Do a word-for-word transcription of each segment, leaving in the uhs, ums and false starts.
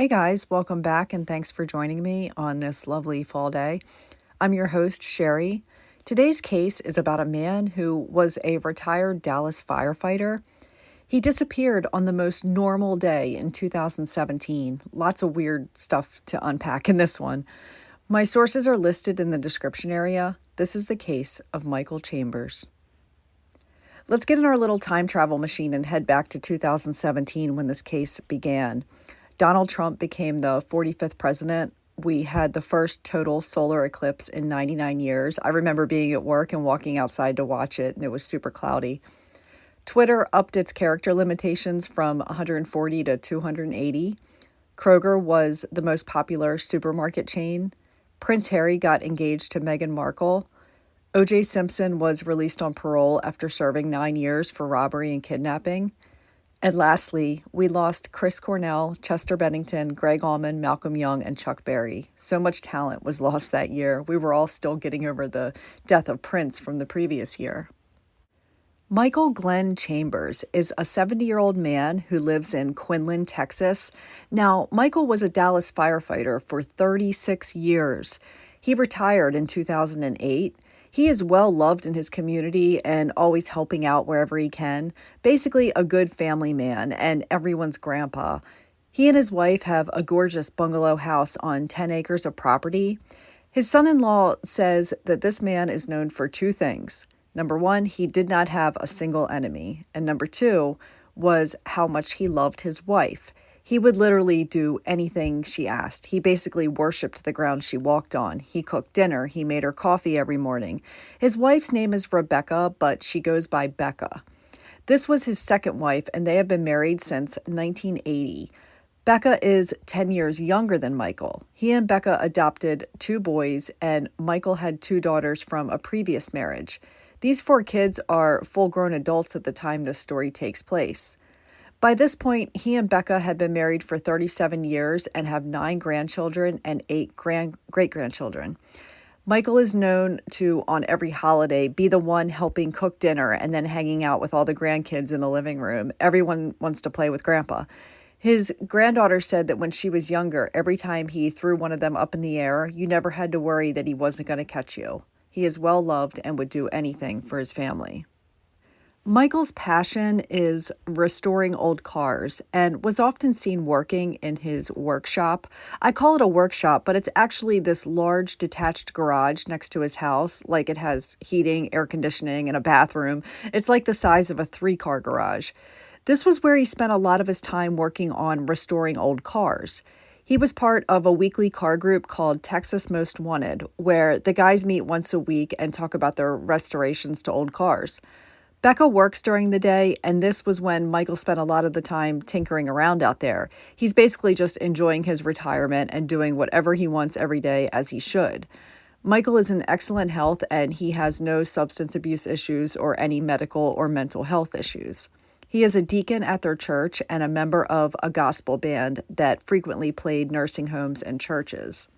Hey guys, welcome back and thanks for joining me on this lovely fall day. I'm your host, Sherry. Today's case is about a man who was a retired Dallas firefighter. He disappeared on the most normal day in two thousand seventeen. Lots of weird stuff to unpack in this one. My sources are listed in the description area. This is the case of Michael Chambers. Let's get in our little time travel machine and head back to two thousand seventeen when this case began. Donald Trump became the forty-fifth president. We had the first total solar eclipse in ninety-nine years. I remember being at work and walking outside to watch it, and it was super cloudy. Twitter upped its character limitations from one hundred forty to two hundred eighty. Kroger was the most popular supermarket chain. Prince Harry got engaged to Meghan Markle. O J Simpson was released on parole after serving nine years for robbery and kidnapping. And lastly, we lost Chris Cornell, Chester Bennington, Greg Allman, Malcolm Young, and Chuck Berry. So much talent was lost that year. We were all still getting over the death of Prince from the previous year. Michael Glenn Chambers is a seventy-year-old man who lives in Quinlan, Texas. Now, Michael was a Dallas firefighter for thirty-six years. He retired in two thousand eight. He is well loved in his community and always helping out wherever he can. Basically a good family man and everyone's grandpa. He and his wife have a gorgeous bungalow house on ten acres of property. His son-in-law says that this man is known for two things. Number one, he did not have a single enemy. And number two was how much he loved his wife. He would literally do anything she asked. He basically worshipped the ground she walked on. He cooked dinner. He made her coffee every morning. His wife's name is Rebecca, but she goes by Becca. This was his second wife, and they have been married since nineteen eighty. Becca is ten years younger than Michael. He and Becca adopted two boys, and Michael had two daughters from a previous marriage. These four kids are full-grown adults at the time this story takes place. By this point, he and Becca had been married for thirty-seven years and have nine grandchildren and eight grand, great-grandchildren. Michael is known to, on every holiday, be the one helping cook dinner and then hanging out with all the grandkids in the living room. Everyone wants to play with Grandpa. His granddaughter said that when she was younger, every time he threw one of them up in the air, you never had to worry that he wasn't going to catch you. He is well-loved and would do anything for his family. Michael's passion is restoring old cars and was often seen working in his workshop. I call it a workshop, but it's actually this large detached garage next to his house. Like it has heating, air conditioning, and a bathroom. It's like the size of a three-car garage. This was where he spent a lot of his time working on restoring old cars. He was part of a weekly car group called Texas Most Wanted, where the guys meet once a week and talk about their restorations to old cars. Becca works during the day, and this was when Michael spent a lot of the time tinkering around out there. He's basically just enjoying his retirement and doing whatever he wants every day, as he should. Michael is in excellent health, and he has no substance abuse issues or any medical or mental health issues. He is a deacon at their church and a member of a gospel band that frequently played nursing homes and churches.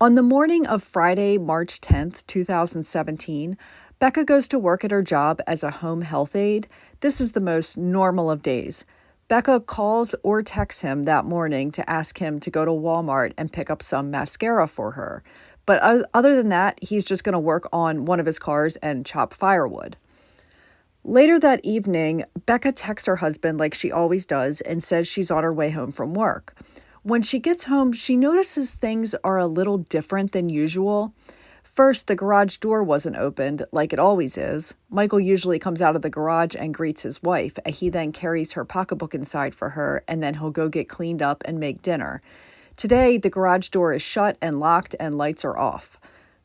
On the morning of Friday, March tenth, two thousand seventeen, Becca goes to work at her job as a home health aide. This is the most normal of days. Becca calls or texts him that morning to ask him to go to Walmart and pick up some mascara for her. But other than that, he's just going to work on one of his cars and chop firewood. Later that evening, Becca texts her husband like she always does and says she's on her way home from work. When she gets home, she notices things are a little different than usual. First, the garage door wasn't opened, like it always is. Michael usually comes out of the garage and greets his wife. He then carries her pocketbook inside for her, and then he'll go get cleaned up and make dinner. Today, the garage door is shut and locked, and lights are off.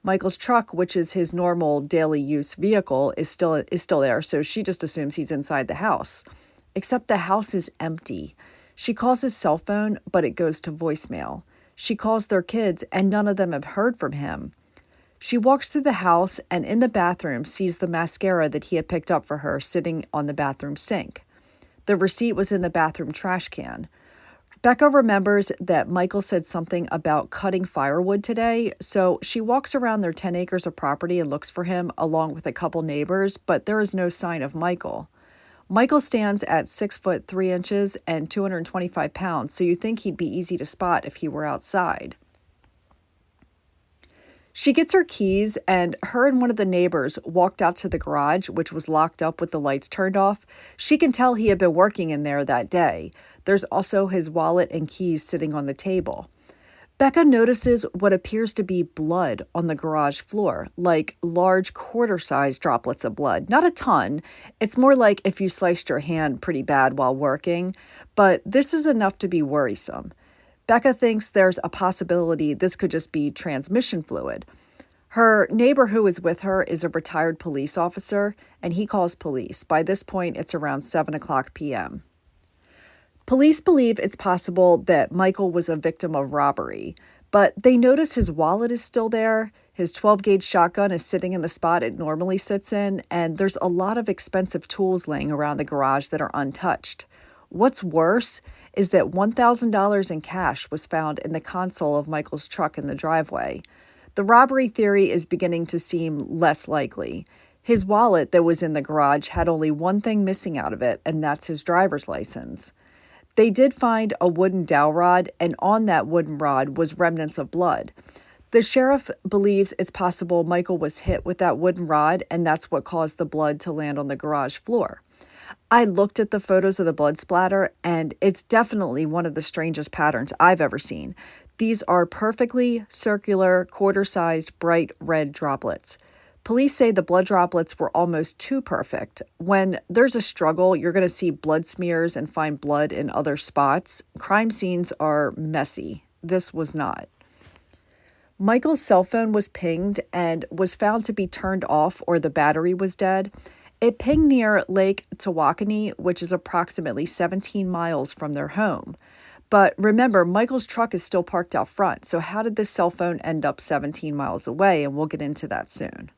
Michael's truck, which is his normal daily use vehicle, is still is still there, so she just assumes he's inside the house. Except the house is empty. She calls his cell phone, but it goes to voicemail. She calls their kids, and none of them have heard from him. She walks through the house and in the bathroom sees the mascara that he had picked up for her sitting on the bathroom sink. The receipt was in the bathroom trash can. Becca remembers that Michael said something about cutting firewood today, so she walks around their ten acres of property and looks for him along with a couple neighbors, but there is no sign of Michael. Michael stands at six foot three inches and two hundred twenty-five pounds, so you'd think he'd be easy to spot if he were outside. She gets her keys, and her and one of the neighbors walked out to the garage, which was locked up with the lights turned off. She can tell he had been working in there that day. There's also his wallet and keys sitting on the table. Becca notices what appears to be blood on the garage floor, like large quarter-sized droplets of blood. Not a ton. It's more like if you sliced your hand pretty bad while working, but this is enough to be worrisome. Becca thinks there's a possibility this could just be transmission fluid. Her neighbor who is with her is a retired police officer, and he calls police. By this point, it's around seven o'clock p m Police believe it's possible that Michael was a victim of robbery, but they notice his wallet is still there, his twelve gauge shotgun is sitting in the spot it normally sits in, and there's a lot of expensive tools laying around the garage that are untouched. What's worse is that one thousand dollars in cash was found in the console of Michael's truck in the driveway. The robbery theory is beginning to seem less likely. His wallet that was in the garage had only one thing missing out of it, and that's his driver's license. They did find a wooden dowel rod, and on that wooden rod was remnants of blood. The sheriff believes it's possible Michael was hit with that wooden rod, and that's what caused the blood to land on the garage floor. I looked at the photos of the blood splatter, and it's definitely one of the strangest patterns I've ever seen. These are perfectly circular, quarter-sized, bright red droplets. Police say the blood droplets were almost too perfect. When there's a struggle, you're going to see blood smears and find blood in other spots. Crime scenes are messy. This was not. Michael's cell phone was pinged and was found to be turned off or the battery was dead. It pinged near Lake Tawakoni, which is approximately seventeen miles from their home. But remember, Michael's truck is still parked out front. So how did this cell phone end up seventeen miles away? And we'll get into that soon.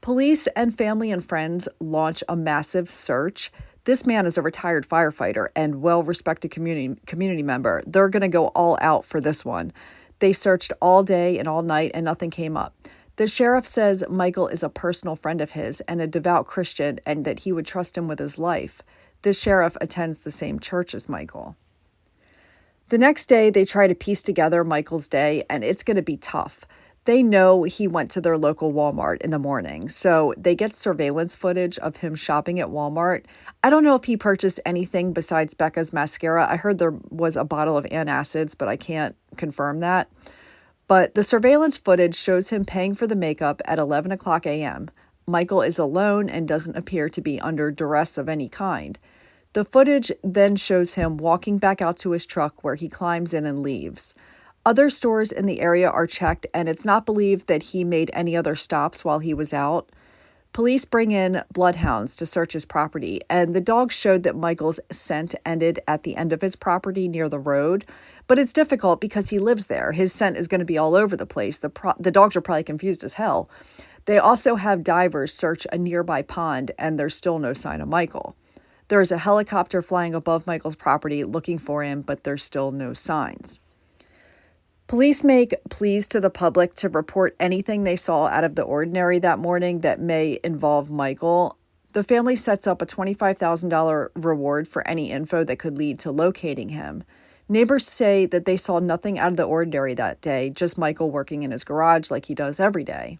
Police and family and friends launch a massive search. This man is a retired firefighter and well-respected community community member. They're going to go all out for this one. They searched all day and all night and nothing came up. The sheriff says Michael is a personal friend of his and a devout Christian and that he would trust him with his life. This sheriff attends the same church as Michael. The next day, they try to piece together Michael's day, and it's going to be tough. They know he went to their local Walmart in the morning, so they get surveillance footage of him shopping at Walmart. I don't know if he purchased anything besides Becca's mascara. I heard there was a bottle of antacids, but I can't confirm that. But the surveillance footage shows him paying for the makeup at eleven o'clock a m Michael is alone and doesn't appear to be under duress of any kind. The footage then shows him walking back out to his truck where he climbs in and leaves. Other stores in the area are checked, and it's not believed that he made any other stops while he was out. Police bring in bloodhounds to search his property, and the dogs showed that Michael's scent ended at the end of his property near the road, but it's difficult because he lives there. His scent is going to be all over the place. The pro- the dogs are probably confused as hell. They also have divers search a nearby pond, and there's still no sign of Michael. There is a helicopter flying above Michael's property looking for him, but there's still no signs. Police make pleas to the public to report anything they saw out of the ordinary that morning that may involve Michael. The family sets up a twenty-five thousand dollars reward for any info that could lead to locating him. Neighbors say that they saw nothing out of the ordinary that day, just Michael working in his garage like he does every day.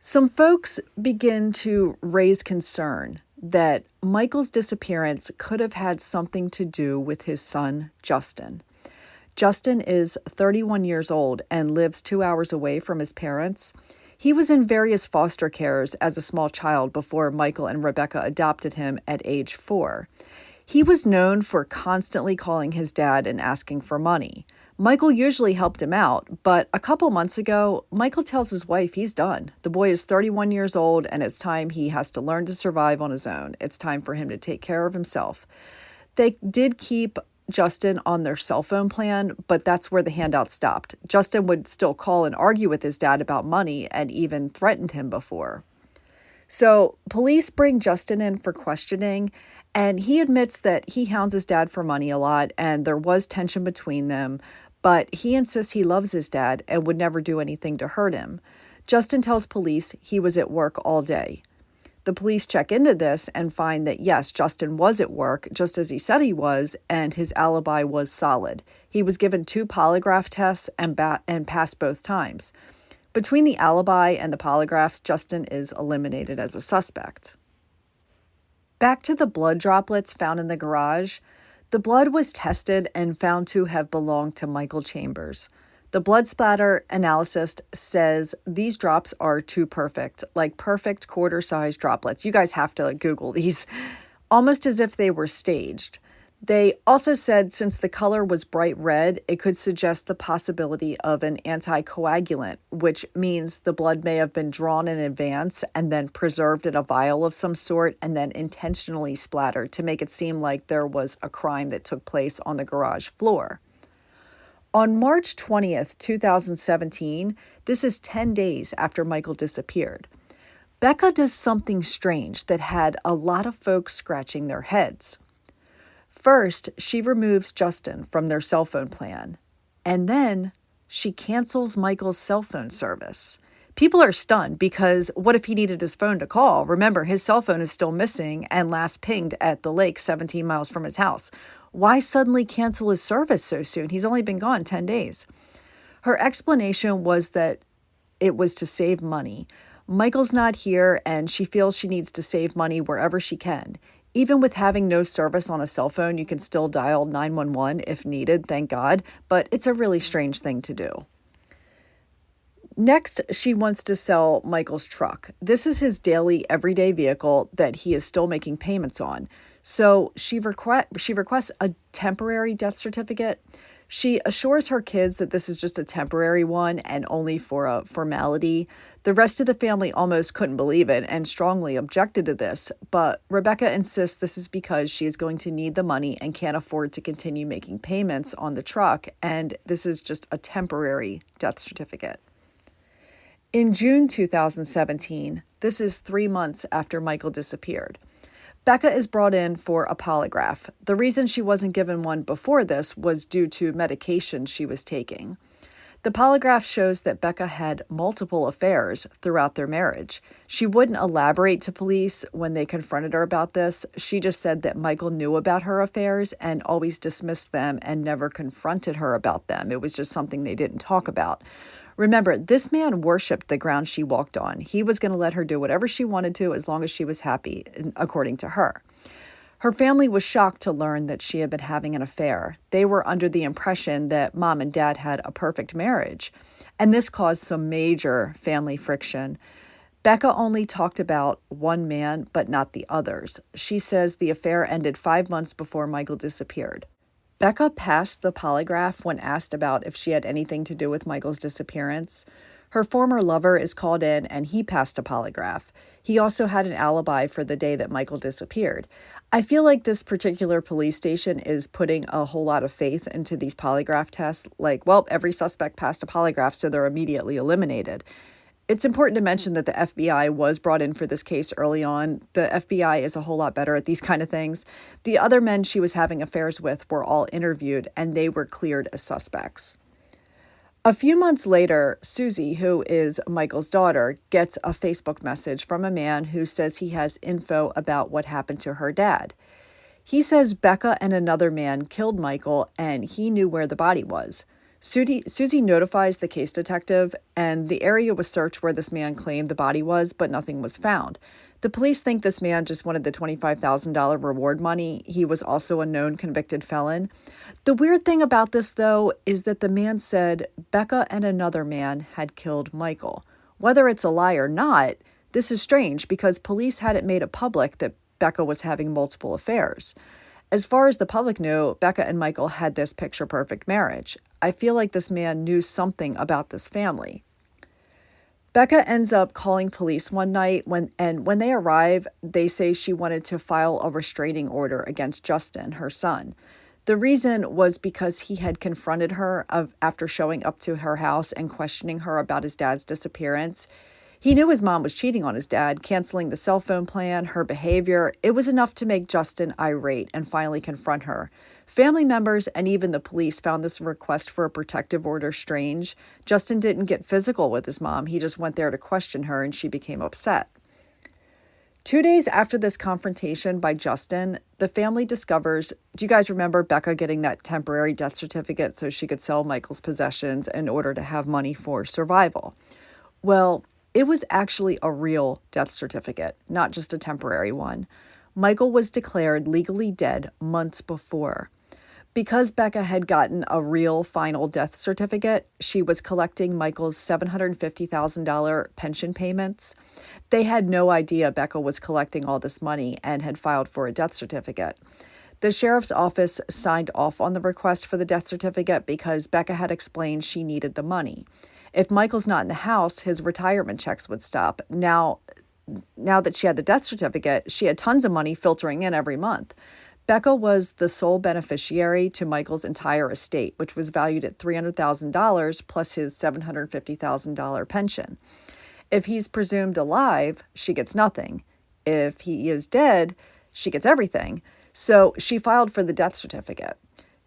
Some folks begin to raise concern that Michael's disappearance could have had something to do with his son, Justin. Justin is thirty-one years old and lives two hours away from his parents. He was in various foster cares as a small child before Michael and Rebecca adopted him at age four. He was known for constantly calling his dad and asking for money. Michael usually helped him out, but a couple months ago, Michael tells his wife he's done. The boy is thirty-one years old, and it's time he has to learn to survive on his own. It's time for him to take care of himself. They did keep Justin on their cell phone plan, but that's where the handout stopped. Justin would still call and argue with his dad about money and even threatened him before. So police bring Justin in for questioning, and he admits that he hounds his dad for money a lot, and there was tension between them, but he insists he loves his dad and would never do anything to hurt him. Justin tells police he was at work all day. The police check into this and find that, yes, Justin was at work, just as he said he was, and his alibi was solid. He was given two polygraph tests and, ba- and passed both times. Between the alibi and the polygraphs, Justin is eliminated as a suspect. Back to the blood droplets found in the garage. The blood was tested and found to have belonged to Michael Chambers. The blood splatter analysis says these drops are too perfect, like perfect quarter-sized droplets. You guys have to like, Google these, almost as if they were staged. They also said since the color was bright red, it could suggest the possibility of an anticoagulant, which means the blood may have been drawn in advance and then preserved in a vial of some sort and then intentionally splattered to make it seem like there was a crime that took place on the garage floor. On March twentieth, two thousand seventeen, this is ten days after Michael disappeared, Becca does something strange that had a lot of folks scratching their heads. First, she removes Justin from their cell phone plan, and then she cancels Michael's cell phone service. People are stunned because what if he needed his phone to call? Remember, his cell phone is still missing and last pinged at the lake seventeen miles from his house. Why suddenly cancel his service so soon? He's only been gone ten days. Her explanation was that it was to save money. Michael's not here, and she feels she needs to save money wherever she can. Even with having no service on a cell phone, you can still dial nine one one if needed, thank God, but it's a really strange thing to do. Next, she wants to sell Michael's truck. This is his daily, everyday vehicle that he is still making payments on. So she, requ- she requests a temporary death certificate. She assures her kids that this is just a temporary one and only for a formality. The rest of the family almost couldn't believe it and strongly objected to this, but Rebecca insists this is because she is going to need the money and can't afford to continue making payments on the truck, and this is just a temporary death certificate. In June two thousand seventeen, this is three months after Michael disappeared, Becca is brought in for a polygraph. The reason she wasn't given one before this was due to medication she was taking. The polygraph shows that Becca had multiple affairs throughout their marriage. She wouldn't elaborate to police when they confronted her about this. She just said that Michael knew about her affairs and always dismissed them and never confronted her about them. It was just something they didn't talk about. Remember, this man worshipped the ground she walked on. He was going to let her do whatever she wanted to as long as she was happy, according to her. Her family was shocked to learn that she had been having an affair. They were under the impression that mom and dad had a perfect marriage, and this caused some major family friction. Becca only talked about one man, but not the others. She says the affair ended five months before Michael disappeared. Becca passed the polygraph when asked about if she had anything to do with Michael's disappearance. Her former lover is called in, and he passed a polygraph. He also had an alibi for the day that Michael disappeared. I feel like this particular police station is putting a whole lot of faith into these polygraph tests. Like, well, every suspect passed a polygraph, so they're immediately eliminated. It's important to mention that the F B I was brought in for this case early on. The F B I is a whole lot better at these kind of things. The other men she was having affairs with were all interviewed, and they were cleared as suspects. A few months later, Susie, who is Michael's daughter, gets a Facebook message from a man who says he has info about what happened to her dad. He says Becca and another man killed Michael, and he knew where the body was. Susie, Susie notifies the case detective, and the area was searched where this man claimed the body was, but nothing was found. The police think this man just wanted the twenty-five thousand dollars reward money. He was also a known convicted felon. The weird thing about this, though, is that the man said Becca and another man had killed Michael. Whether it's a lie or not, this is strange because police hadn't made it public that Becca was having multiple affairs. As far as the public knew, Becca and Michael had this picture-perfect marriage. I feel like this man knew something about this family. Becca ends up calling police one night, when, and when they arrive, they say she wanted to file a restraining order against Justin, her son. The reason was because he had confronted her of, after showing up to her house and questioning her about his dad's disappearance. He knew his mom was cheating on his dad, canceling the cell phone plan, her behavior. It was enough to make Justin irate and finally confront her. Family members and even the police found this request for a protective order strange. Justin didn't get physical with his mom. He just went there to question her, and she became upset. Two days after this confrontation by Justin, the family discovers, do you guys remember Becca getting that temporary death certificate so she could sell Michael's possessions in order to have money for survival? Well, it was actually a real death certificate, not just a temporary one. Michael was declared legally dead months before. Because Becca had gotten a real final death certificate, she was collecting Michael's seven hundred fifty thousand dollars pension payments. They had no idea Becca was collecting all this money and had filed for a death certificate. The sheriff's office signed off on the request for the death certificate because Becca had explained she needed the money. If Michael's not in the house, his retirement checks would stop. Now, now that she had the death certificate, she had tons of money filtering in every month. Becca was the sole beneficiary to Michael's entire estate, which was valued at three hundred thousand dollars plus his seven hundred fifty thousand dollars pension. If he's presumed alive, she gets nothing. If he is dead, she gets everything. So she filed for the death certificate.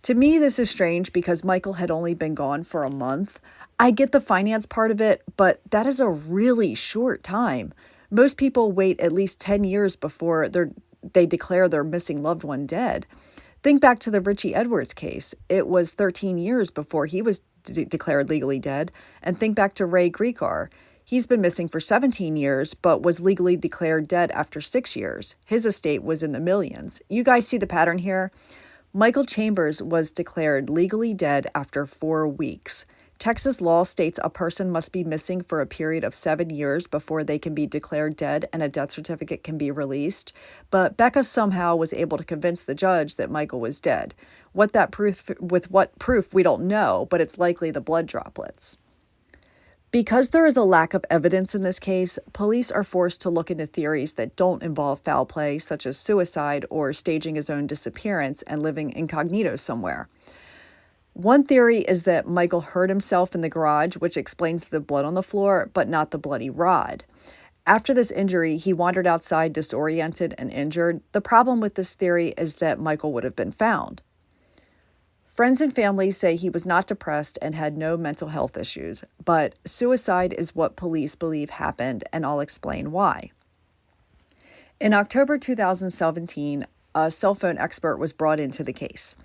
To me, this is strange because Michael had only been gone for a month. I get the finance part of it, but that is a really short time. Most people wait at least ten years before they're they declare their missing loved one dead. Think back to the Richie Edwards case. It was thirteen years before he was de- declared legally dead. And think back to Ray Grecar. He's been missing for seventeen years, but was legally declared dead after six years. His estate was in the millions. You guys see the pattern here? Michael Chambers was declared legally dead after four weeks. Texas law states a person must be missing for a period of seven years before they can be declared dead and a death certificate can be released, but Becca somehow was able to convince the judge that Michael was dead. What that proof, with what proof, we don't know, but it's likely the blood droplets. Because there is a lack of evidence in this case, police are forced to look into theories that don't involve foul play, such as suicide or staging his own disappearance and living incognito somewhere. One theory is that Michael hurt himself in the garage, which explains the blood on the floor, but not the bloody rod. After this injury, he wandered outside disoriented and injured. The problem with this theory is that Michael would have been found. Friends and family say he was not depressed and had no mental health issues, but suicide is what police believe happened, and I'll explain why. In October two thousand seventeen, a cell phone expert was brought into the case.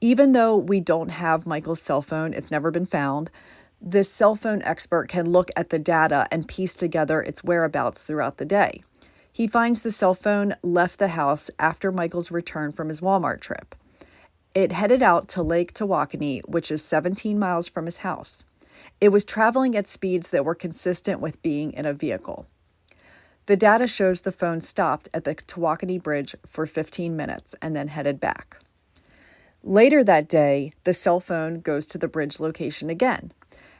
Even though we don't have Michael's cell phone, it's never been found, this cell phone expert can look at the data and piece together its whereabouts throughout the day. He finds the cell phone left the house after Michael's return from his Walmart trip. It headed out to Lake Tawakoni, which is seventeen miles from his house. It was traveling at speeds that were consistent with being in a vehicle. The data shows the phone stopped at the Tawakoni Bridge for fifteen minutes and then headed back. Later that day, the cell phone goes to the bridge location again.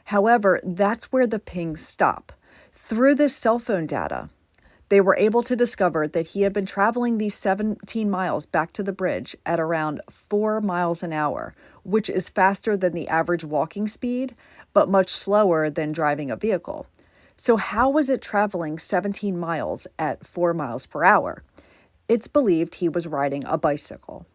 However, that's where the pings stop. Through this cell phone data, they were able to discover that he had been traveling these seventeen miles back to the bridge at around four miles an hour, which is faster than the average walking speed, but much slower than driving a vehicle. So how was it traveling seventeen miles at four miles per hour? It's believed he was riding a bicycle.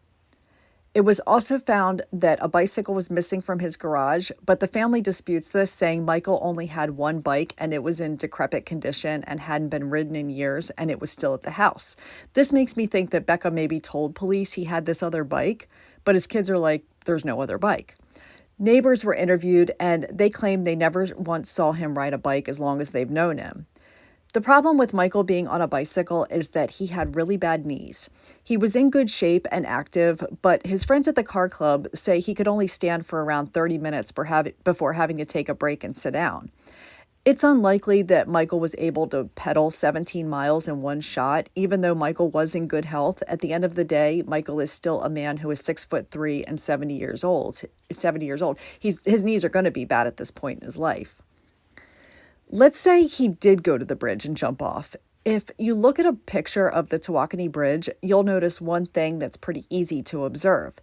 It was also found that a bicycle was missing from his garage, but the family disputes this, saying Michael only had one bike and it was in decrepit condition and hadn't been ridden in years, and it was still at the house. This makes me think that Becca maybe told police he had this other bike, but his kids are like, there's no other bike. Neighbors were interviewed and they claimed they never once saw him ride a bike as long as they've known him. The problem with Michael being on a bicycle is that he had really bad knees. He was in good shape and active, but his friends at the car club say he could only stand for around thirty minutes before having to take a break and sit down. It's unlikely that Michael was able to pedal seventeen miles in one shot, even though Michael was in good health. At the end of the day, Michael is still a man who is six foot three and seventy years old. seventy years old. He's, his knees are going to be bad at this point in his life. Let's say he did go to the bridge and jump off. If you look at a picture of the Tawakoni Bridge, you'll notice one thing that's pretty easy to observe.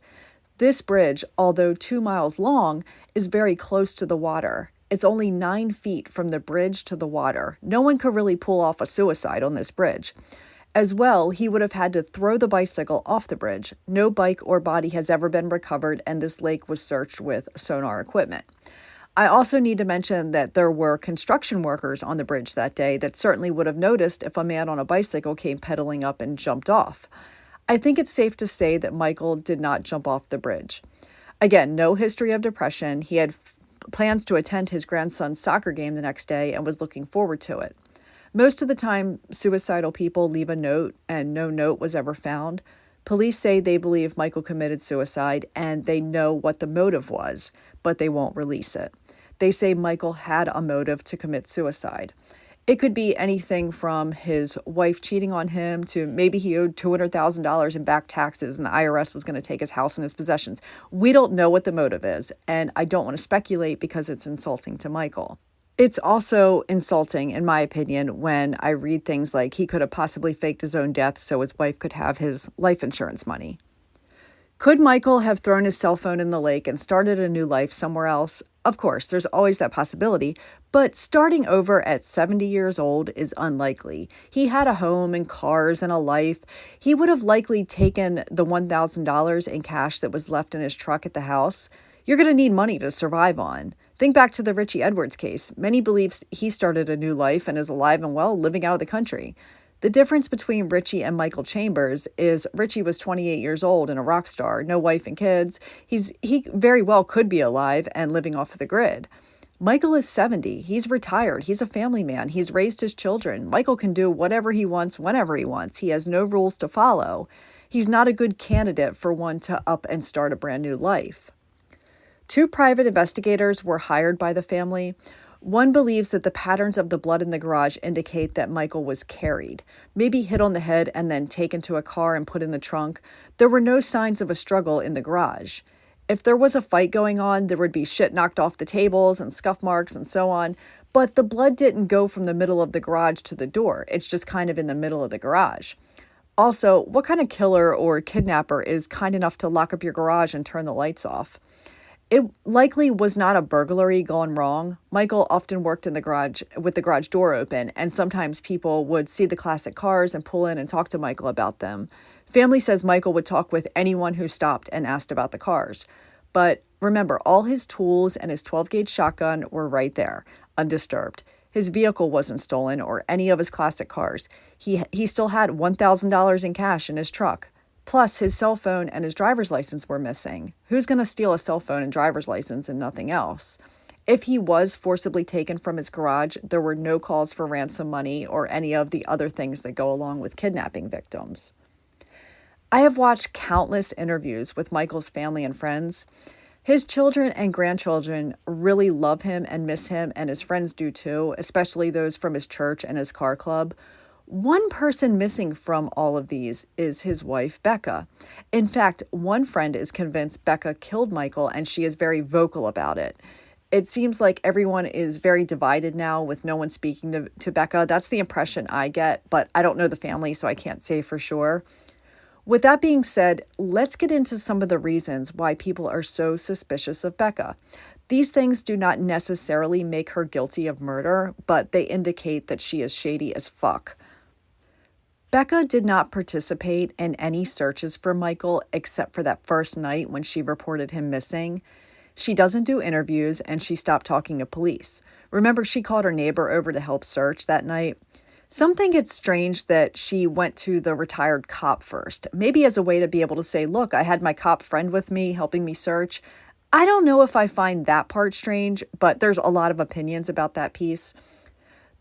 This bridge, although two miles long, is very close to the water. It's only nine feet from the bridge to the water. No one could really pull off a suicide on this bridge. As well, he would have had to throw the bicycle off the bridge. No bike or body has ever been recovered, and this lake was searched with sonar equipment. I also need to mention that there were construction workers on the bridge that day that certainly would have noticed if a man on a bicycle came pedaling up and jumped off. I think it's safe to say that Michael did not jump off the bridge. Again, no history of depression. He had f- plans to attend his grandson's soccer game the next day and was looking forward to it. Most of the time, suicidal people leave a note, and no note was ever found. Police say they believe Michael committed suicide and they know what the motive was, but they won't release it. They say Michael had a motive to commit suicide. It could be anything from his wife cheating on him to maybe he owed two hundred thousand dollars in back taxes and the I R S was going to take his house and his possessions. We don't know what the motive is, and I don't want to speculate because it's insulting to Michael. It's also insulting, in my opinion, when I read things like he could have possibly faked his own death so his wife could have his life insurance money. Could Michael have thrown his cell phone in the lake and started a new life somewhere else? Of course, there's always that possibility, but starting over at seventy years old is unlikely. He had a home and cars and a life. He would have likely taken the one thousand dollars in cash that was left in his truck at the house. You're going to need money to survive on. Think back to the Richie Edwards case. Many believe he started a new life and is alive and well living out of the country. The difference between Richie and Michael Chambers is Richie was twenty-eight years old and a rock star, no wife and kids. He's he very well could be alive and living off the grid. Michael is seventy. He's retired. He's a family man. He's raised his children. Michael can do whatever he wants, whenever he wants. He has no rules to follow. He's not a good candidate for one to up and start a brand new life. Two private investigators were hired by the family. One believes that the patterns of the blood in the garage indicate that Michael was carried, maybe hit on the head and then taken to a car and put in the trunk. There were no signs of a struggle in the garage. If there was a fight going on, there would be shit knocked off the tables and scuff marks and so on, but the blood didn't go from the middle of the garage to the door. It's just kind of in the middle of the garage. Also, what kind of killer or kidnapper is kind enough to lock up your garage and turn the lights off? It likely was not a burglary gone wrong. Michael often worked in the garage with the garage door open, and sometimes people would see the classic cars and pull in and talk to Michael about them. Family says Michael would talk with anyone who stopped and asked about the cars. But remember, all his tools and his twelve gauge shotgun were right there, undisturbed. His vehicle wasn't stolen or any of his classic cars. He, he still had one thousand dollars in cash in his truck. Plus, his cell phone and his driver's license were missing. Who's going to steal a cell phone and driver's license and nothing else? If he was forcibly taken from his garage, there were no calls for ransom money or any of the other things that go along with kidnapping victims. I have watched countless interviews with Michael's family and friends. His children and grandchildren really love him and miss him, and his friends do too, especially those from his church and his car club. One person missing from all of these is his wife, Becca. In fact, one friend is convinced Becca killed Michael, and she is very vocal about it. It seems like everyone is very divided now with no one speaking to, to Becca. That's the impression I get, but I don't know the family, so I can't say for sure. With that being said, let's get into some of the reasons why people are so suspicious of Becca. These things do not necessarily make her guilty of murder, but they indicate that she is shady as fuck. Becca did not participate in any searches for Michael except for that first night when she reported him missing. She doesn't do interviews and she stopped talking to police. Remember, she called her neighbor over to help search that night. Some think it's strange that she went to the retired cop first, maybe as a way to be able to say, look, I had my cop friend with me helping me search. I don't know if I find that part strange, but there's a lot of opinions about that piece.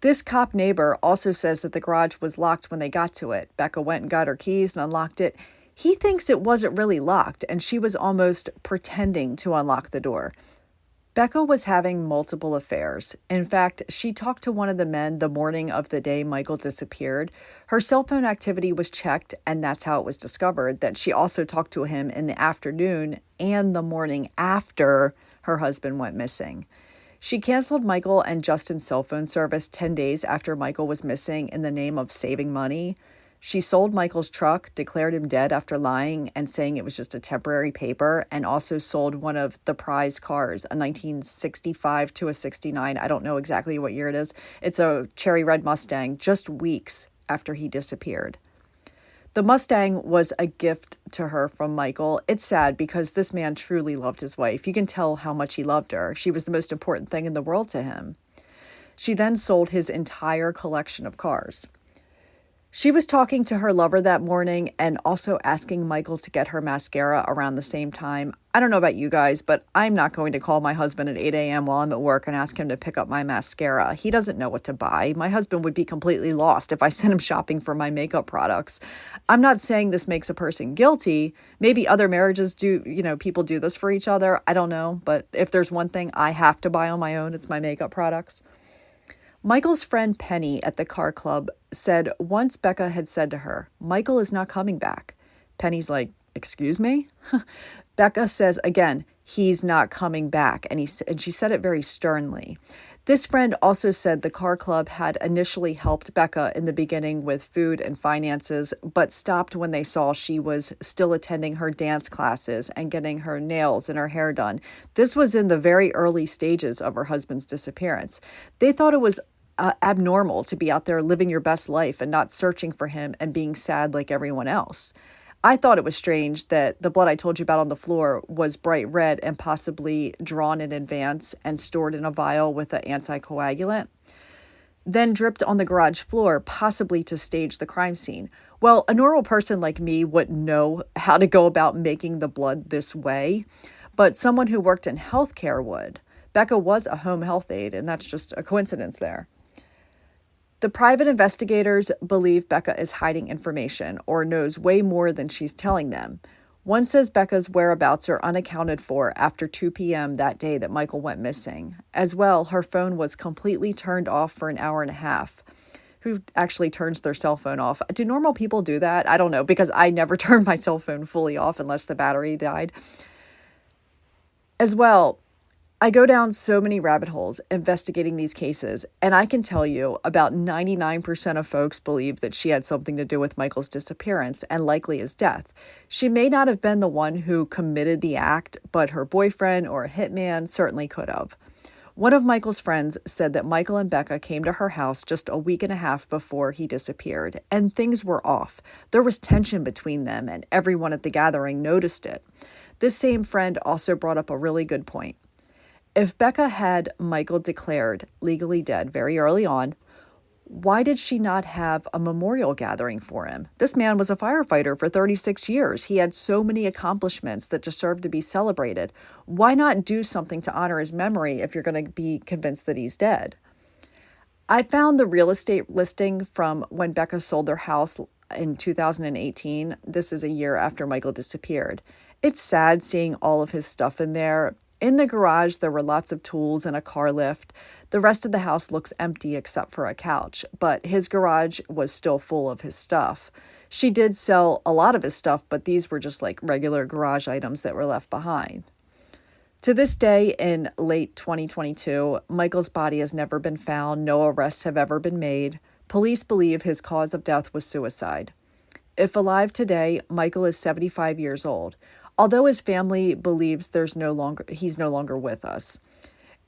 This cop neighbor also says that the garage was locked when they got to it. Becca went and got her keys and unlocked it. He thinks it wasn't really locked, and she was almost pretending to unlock the door. Becca was having multiple affairs. In fact, she talked to one of the men the morning of the day Michael disappeared. Her cell phone activity was checked, and that's how it was discovered that she also talked to him in the afternoon and the morning after her husband went missing. She canceled Michael and Justin's cell phone service ten days after Michael was missing in the name of saving money. She sold Michael's truck, declared him dead after lying and saying it was just a temporary paper, and also sold one of the prize cars, a nineteen sixty-five to a sixty-nine. I don't know exactly what year it is. It's a cherry red Mustang, just weeks after he disappeared. The Mustang was a gift to her from Michael. It's sad because this man truly loved his wife. You can tell how much he loved her. She was the most important thing in the world to him. She then sold his entire collection of cars. She was talking to her lover that morning and also asking Michael to get her mascara around the same time. I don't know about you guys, but I'm not going to call my husband at eight a.m. while I'm at work and ask him to pick up my mascara. He doesn't know what to buy. My husband would be completely lost if I sent him shopping for my makeup products. I'm not saying this makes a person guilty. Maybe other marriages do, you know, people do this for each other. I don't know. But if there's one thing I have to buy on my own, it's my makeup products. Michael's friend Penny at the car club said once Becca had said to her, "Michael is not coming back." Penny's like, "Excuse me?" Becca says again, "He's not coming back." And, he, and she said it very sternly. This friend also said the car club had initially helped Becca in the beginning with food and finances, but stopped when they saw she was still attending her dance classes and getting her nails and her hair done. This was in the very early stages of her husband's disappearance. They thought it was uh, abnormal to be out there living your best life and not searching for him and being sad like everyone else. I thought it was strange that the blood I told you about on the floor was bright red and possibly drawn in advance and stored in a vial with an anticoagulant, then dripped on the garage floor, possibly to stage the crime scene. Well, a normal person like me wouldn't know how to go about making the blood this way, but someone who worked in healthcare would. Becca was a home health aide, and that's just a coincidence there. The private investigators believe Becca is hiding information or knows way more than she's telling them. One says Becca's whereabouts are unaccounted for after two p.m. that day that Michael went missing. As well, her phone was completely turned off for an hour and a half. Who actually turns their cell phone off? Do normal people do that? I don't know, because I never turn my cell phone fully off unless the battery died. As well, I go down so many rabbit holes investigating these cases, and I can tell you about ninety-nine percent of folks believe that she had something to do with Michael's disappearance and likely his death. She may not have been the one who committed the act, but her boyfriend or hitman certainly could have. One of Michael's friends said that Michael and Becca came to her house just a week and a half before he disappeared, and things were off. There was tension between them, and everyone at the gathering noticed it. This same friend also brought up a really good point. If Becca had Michael declared legally dead very early on, why did she not have a memorial gathering for him? This man was a firefighter for thirty-six years. He had so many accomplishments that deserve to be celebrated. Why not do something to honor his memory if you're going to be convinced that he's dead? I found the real estate listing from when Becca sold their house in two thousand eighteen. This is a year after Michael disappeared. It's sad seeing all of his stuff in there. In the garage, there were lots of tools and a car lift. The rest of the house looks empty except for a couch, but his garage was still full of his stuff. She did sell a lot of his stuff, but these were just like regular garage items that were left behind. To this day, in late twenty twenty-two, Michael's body has never been found. No arrests have ever been made. Police believe his cause of death was suicide. If alive today, Michael is seventy-five years old. Although his family believes there's no longer he's no longer with us.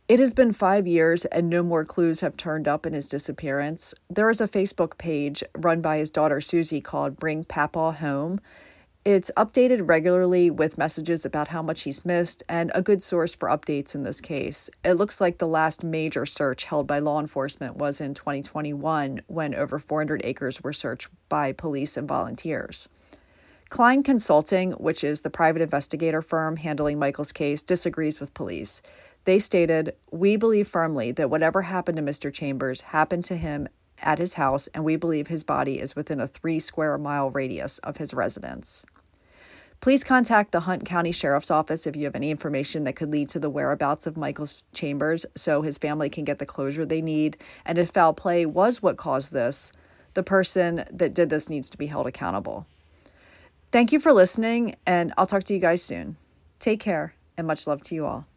It has been five years and no more clues have turned up in his disappearance. There is a Facebook page run by his daughter Susie called Bring Papaw Home. It's updated regularly with messages about how much he's missed and a good source for updates in this case. It looks like the last major search held by law enforcement was in twenty twenty-one when over four hundred acres were searched by police and volunteers. Klein Consulting, which is the private investigator firm handling Michael's case, disagrees with police. They stated, "We believe firmly that whatever happened to Mister Chambers happened to him at his house, and we believe his body is within a three square mile radius of his residence." Please contact the Hunt County Sheriff's Office if you have any information that could lead to the whereabouts of Michael Chambers so his family can get the closure they need, and if foul play was what caused this, the person that did this needs to be held accountable. Thank you for listening, and I'll talk to you guys soon. Take care, and much love to you all.